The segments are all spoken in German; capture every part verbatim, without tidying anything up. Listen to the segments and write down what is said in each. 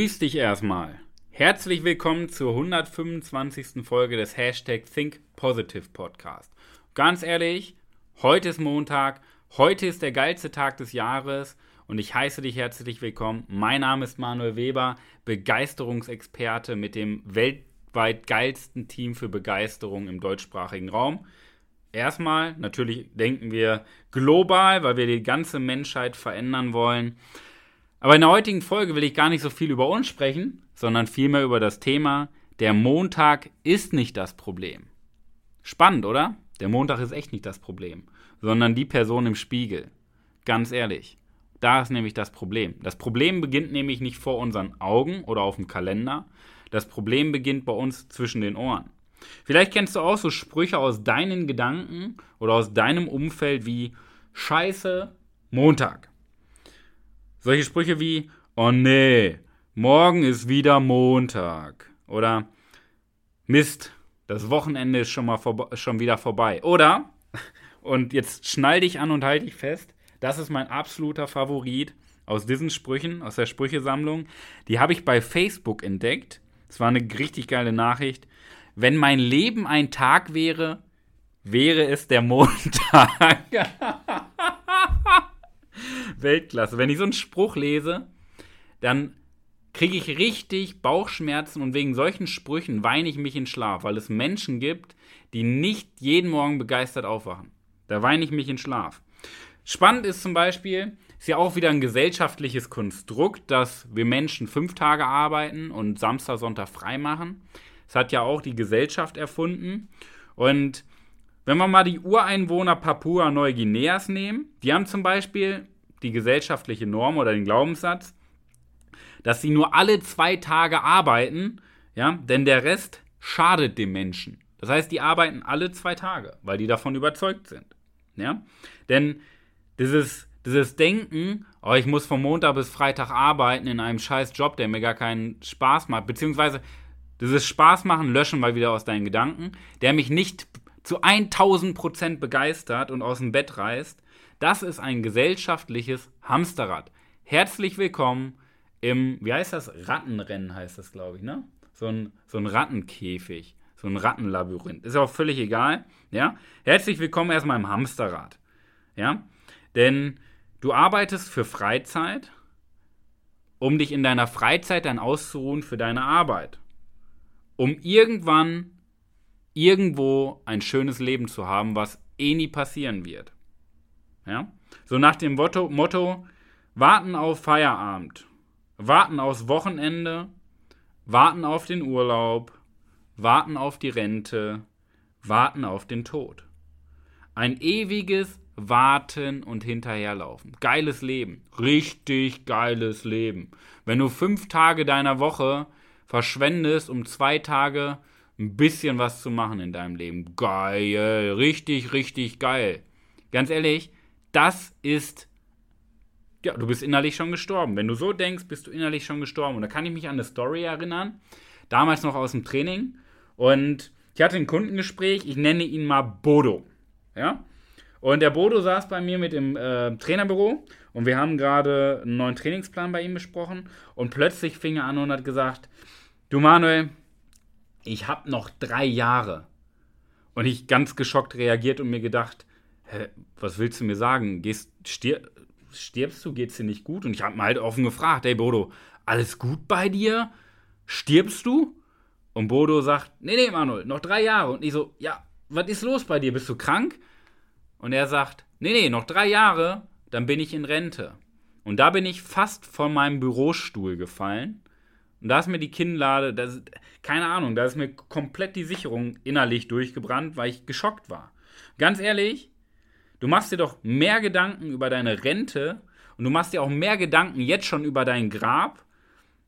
Grüß dich erstmal. Herzlich willkommen zur hundertfünfundzwanzigsten Folge des Hashtag ThinkPositive Podcast. Ganz ehrlich, heute ist Montag, heute ist der geilste Tag des Jahres und ich heiße dich herzlich willkommen. Mein Name ist Manuel Weber, Begeisterungsexperte mit dem weltweit geilsten Team für Begeisterung im deutschsprachigen Raum. Erstmal, natürlich denken wir global, weil wir die ganze Menschheit verändern wollen. Aber in der heutigen Folge will ich gar nicht so viel über uns sprechen, sondern vielmehr über das Thema, der Montag ist nicht das Problem. Spannend, oder? Der Montag ist echt nicht das Problem, sondern die Person im Spiegel. Ganz ehrlich, da ist nämlich das Problem. Das Problem beginnt nämlich nicht vor unseren Augen oder auf dem Kalender. Das Problem beginnt bei uns zwischen den Ohren. Vielleicht kennst du auch so Sprüche aus deinen Gedanken oder aus deinem Umfeld wie Scheiße, Montag. Solche Sprüche wie, oh nee, morgen ist wieder Montag. Oder, Mist, das Wochenende ist schon mal vorbe- schon wieder vorbei. Oder, und jetzt schnall dich an und halt dich fest, das ist mein absoluter Favorit aus diesen Sprüchen, aus der Sprüchesammlung. Die habe ich bei Facebook entdeckt. Das war eine richtig geile Nachricht. Wenn mein Leben ein Tag wäre, wäre es der Montag. Weltklasse. Wenn ich so einen Spruch lese, dann kriege ich richtig Bauchschmerzen und wegen solchen Sprüchen weine ich mich in Schlaf, weil es Menschen gibt, die nicht jeden Morgen begeistert aufwachen. Da weine ich mich in Schlaf. Spannend ist zum Beispiel, ist ja auch wieder ein gesellschaftliches Konstrukt, dass wir Menschen fünf Tage arbeiten und Samstag, Sonntag frei machen. Das hat ja auch die Gesellschaft erfunden. Und wenn wir mal die Ureinwohner Papua Neu-Guineas nehmen, die haben zum Beispiel die gesellschaftliche Norm oder den Glaubenssatz, dass sie nur alle zwei Tage arbeiten, ja, denn der Rest schadet dem Menschen. Das heißt, die arbeiten alle zwei Tage, weil die davon überzeugt sind. Ja? Denn dieses, dieses Denken, oh, ich muss von Montag bis Freitag arbeiten in einem scheiß Job, der mir gar keinen Spaß macht, beziehungsweise dieses Spaß machen, löschen wir wieder aus deinen Gedanken, der mich nicht zu tausend Prozent begeistert und aus dem Bett reißt, das ist ein gesellschaftliches Hamsterrad. Herzlich willkommen im, wie heißt das? Rattenrennen heißt das, glaube ich, ne? So ein, so ein Rattenkäfig, so ein Rattenlabyrinth. Ist auch völlig egal, ja? Herzlich willkommen erstmal im Hamsterrad, ja? Denn du arbeitest für Freizeit, um dich in deiner Freizeit dann auszuruhen für deine Arbeit. Um irgendwann, irgendwo ein schönes Leben zu haben, was eh nie passieren wird. Ja? So nach dem Motto, Motto, warten auf Feierabend, warten aufs Wochenende, warten auf den Urlaub, warten auf die Rente, warten auf den Tod. Ein ewiges Warten und Hinterherlaufen. Geiles Leben, richtig geiles Leben. Wenn du fünf Tage deiner Woche verschwendest, um zwei Tage ein bisschen was zu machen in deinem Leben. Geil, richtig, richtig geil. Ganz ehrlich, das ist, ja, du bist innerlich schon gestorben. Wenn du so denkst, bist du innerlich schon gestorben. Und da kann ich mich an eine Story erinnern, damals noch aus dem Training. Und ich hatte ein Kundengespräch, ich nenne ihn mal Bodo. Ja? Und der Bodo saß bei mir mit im äh, Trainerbüro und wir haben gerade einen neuen Trainingsplan bei ihm besprochen. Und plötzlich fing er an und hat gesagt, du Manuel, ich habe noch drei Jahre. Und ich ganz geschockt reagiert und mir gedacht, hä, was willst du mir sagen? Gehst, stirb, stirbst du? Geht's dir nicht gut? Und ich habe mal halt offen gefragt, hey Bodo, alles gut bei dir? Stirbst du? Und Bodo sagt, nee, nee, Manuel, noch drei Jahre. Und ich so, ja, was ist los bei dir? Bist du krank? Und er sagt, nee, nee, noch drei Jahre, dann bin ich in Rente. Und da bin ich fast von meinem Bürostuhl gefallen. Und da ist mir die Kinnlade, das, keine Ahnung, da ist mir komplett die Sicherung innerlich durchgebrannt, weil ich geschockt war. Ganz ehrlich, du machst dir doch mehr Gedanken über deine Rente und du machst dir auch mehr Gedanken jetzt schon über dein Grab,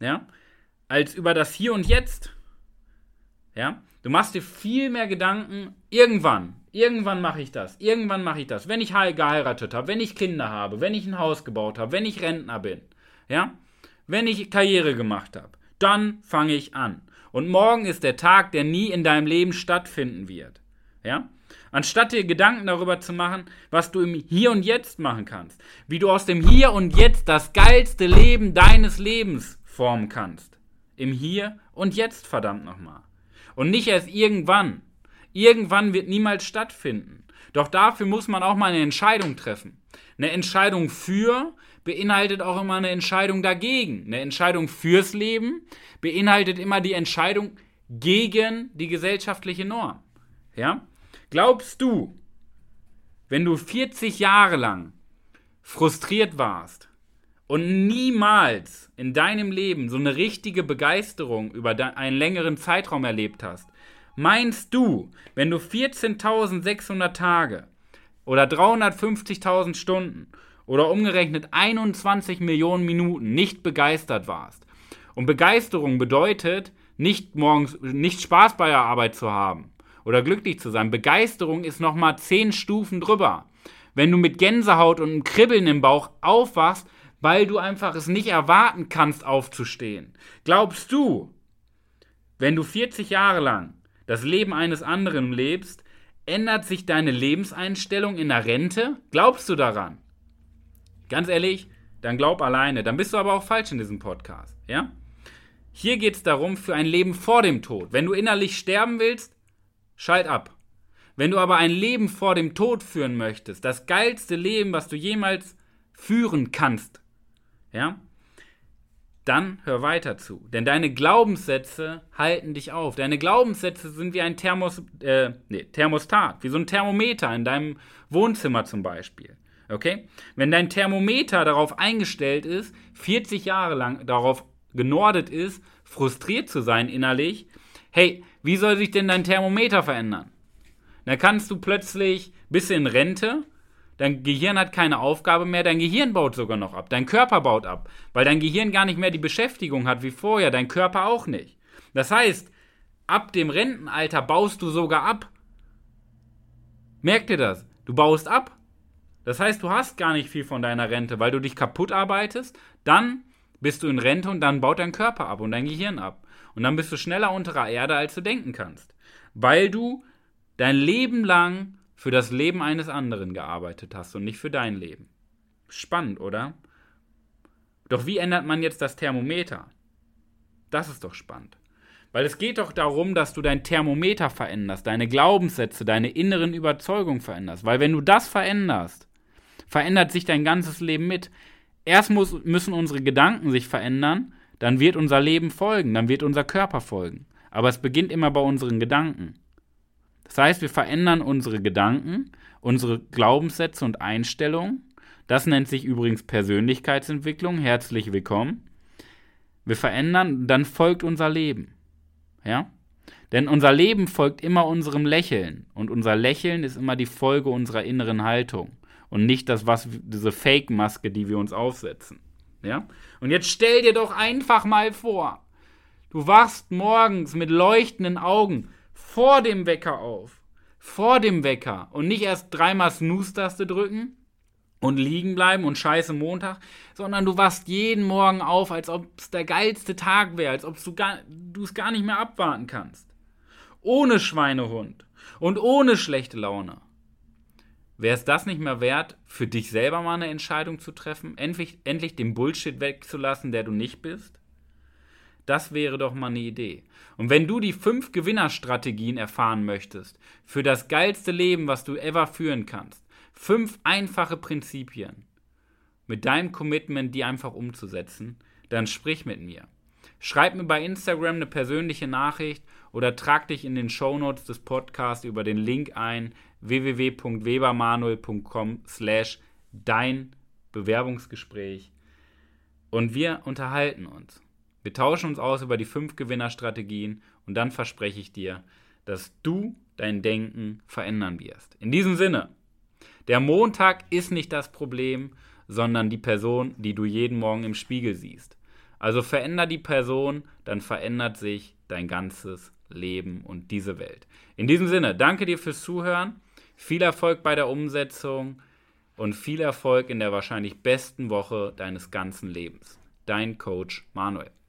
ja, als über das Hier und Jetzt. Ja? Du machst dir viel mehr Gedanken, irgendwann, irgendwann mache ich das, irgendwann mache ich das, wenn ich geheiratet habe, wenn ich Kinder habe, wenn ich ein Haus gebaut habe, wenn ich Rentner bin, ja, wenn ich Karriere gemacht habe. Dann fange ich an. Und morgen ist der Tag, der nie in deinem Leben stattfinden wird. Ja? Anstatt dir Gedanken darüber zu machen, was du im Hier und Jetzt machen kannst. Wie du aus dem Hier und Jetzt das geilste Leben deines Lebens formen kannst. Im Hier und Jetzt, verdammt nochmal. Und nicht erst irgendwann. Irgendwann wird niemals stattfinden. Doch dafür muss man auch mal eine Entscheidung treffen. Eine Entscheidung für beinhaltet auch immer eine Entscheidung dagegen. Eine Entscheidung fürs Leben beinhaltet immer die Entscheidung gegen die gesellschaftliche Norm. Ja? Glaubst du, wenn du vierzig Jahre lang frustriert warst und niemals in deinem Leben so eine richtige Begeisterung über einen längeren Zeitraum erlebt hast, meinst du, wenn du vierzehntausendsechshundert Tage oder dreihundertfünfzigtausend Stunden oder umgerechnet einundzwanzig Millionen Minuten nicht begeistert warst? Und Begeisterung bedeutet, nicht morgens, nicht Spaß bei der Arbeit zu haben oder glücklich zu sein. Begeisterung ist nochmal zehn Stufen drüber. Wenn du mit Gänsehaut und einem Kribbeln im Bauch aufwachst, weil du einfach es nicht erwarten kannst, aufzustehen. Glaubst du, wenn du vierzig Jahre lang das Leben eines anderen lebst, ändert sich deine Lebenseinstellung in der Rente? Glaubst du daran? Ganz ehrlich, dann glaub alleine. Dann bist du aber auch falsch in diesem Podcast. Ja? Hier geht es darum, für ein Leben vor dem Tod. Wenn du innerlich sterben willst, schalt ab. Wenn du aber ein Leben vor dem Tod führen möchtest, das geilste Leben, was du jemals führen kannst, ja, dann hör weiter zu. Denn deine Glaubenssätze halten dich auf. Deine Glaubenssätze sind wie ein Thermos, äh, nee, Thermostat, wie so ein Thermometer in deinem Wohnzimmer zum Beispiel. Okay? Wenn dein Thermometer darauf eingestellt ist, vierzig Jahre lang darauf genordet ist, frustriert zu sein innerlich, hey, wie soll sich denn dein Thermometer verändern? Dann kannst du plötzlich bis in Rente, dein Gehirn hat keine Aufgabe mehr, dein Gehirn baut sogar noch ab, dein Körper baut ab, weil dein Gehirn gar nicht mehr die Beschäftigung hat wie vorher, dein Körper auch nicht. Das heißt, ab dem Rentenalter baust du sogar ab. Merk dir das, du baust ab. Das heißt, du hast gar nicht viel von deiner Rente, weil du dich kaputt arbeitest, dann bist du in Rente und dann baut dein Körper ab und dein Gehirn ab. Und dann bist du schneller unter der Erde, als du denken kannst, weil du dein Leben lang für das Leben eines anderen gearbeitet hast und nicht für dein Leben. Spannend, oder? Doch wie ändert man jetzt das Thermometer? Das ist doch spannend. Weil es geht doch darum, dass du dein Thermometer veränderst, deine Glaubenssätze, deine inneren Überzeugungen veränderst. Weil wenn du das veränderst, verändert sich dein ganzes Leben mit. Erst muss, müssen unsere Gedanken sich verändern, dann wird unser Leben folgen, dann wird unser Körper folgen. Aber es beginnt immer bei unseren Gedanken. Das heißt, wir verändern unsere Gedanken, unsere Glaubenssätze und Einstellungen. Das nennt sich übrigens Persönlichkeitsentwicklung. Herzlich willkommen. Wir verändern, dann folgt unser Leben. Ja? Denn unser Leben folgt immer unserem Lächeln. Und unser Lächeln ist immer die Folge unserer inneren Haltung. Und nicht das, was, diese Fake-Maske, die wir uns aufsetzen. Ja? Und jetzt stell dir doch einfach mal vor, du wachst morgens mit leuchtenden Augen vor dem Wecker auf, vor dem Wecker und nicht erst dreimal Snooze-Taste drücken und liegen bleiben und scheiße Montag, sondern du wachst jeden Morgen auf, als ob es der geilste Tag wäre, als ob du es gar nicht mehr abwarten kannst. Ohne Schweinehund und ohne schlechte Laune. Wäre es das nicht mehr wert, für dich selber mal eine Entscheidung zu treffen, endlich, endlich den Bullshit wegzulassen, der du nicht bist? Das wäre doch mal eine Idee. Und wenn du die fünf Gewinnerstrategien erfahren möchtest, für das geilste Leben, was du ever führen kannst, fünf einfache Prinzipien, mit deinem Commitment, die einfach umzusetzen, dann sprich mit mir. Schreib mir bei Instagram eine persönliche Nachricht oder trag dich in den Shownotes des Podcasts über den Link ein, www.webermanuel.com slash dein Bewerbungsgespräch und wir unterhalten uns. Wir tauschen uns aus über die fünf Gewinnerstrategien und dann verspreche ich dir, dass du dein Denken verändern wirst. In diesem Sinne, der Montag ist nicht das Problem, sondern die Person, die du jeden Morgen im Spiegel siehst. Also veränder die Person, dann verändert sich dein ganzes Leben und diese Welt. In diesem Sinne, danke dir fürs Zuhören, viel Erfolg bei der Umsetzung und viel Erfolg in der wahrscheinlich besten Woche deines ganzen Lebens. Dein Coach Manuel.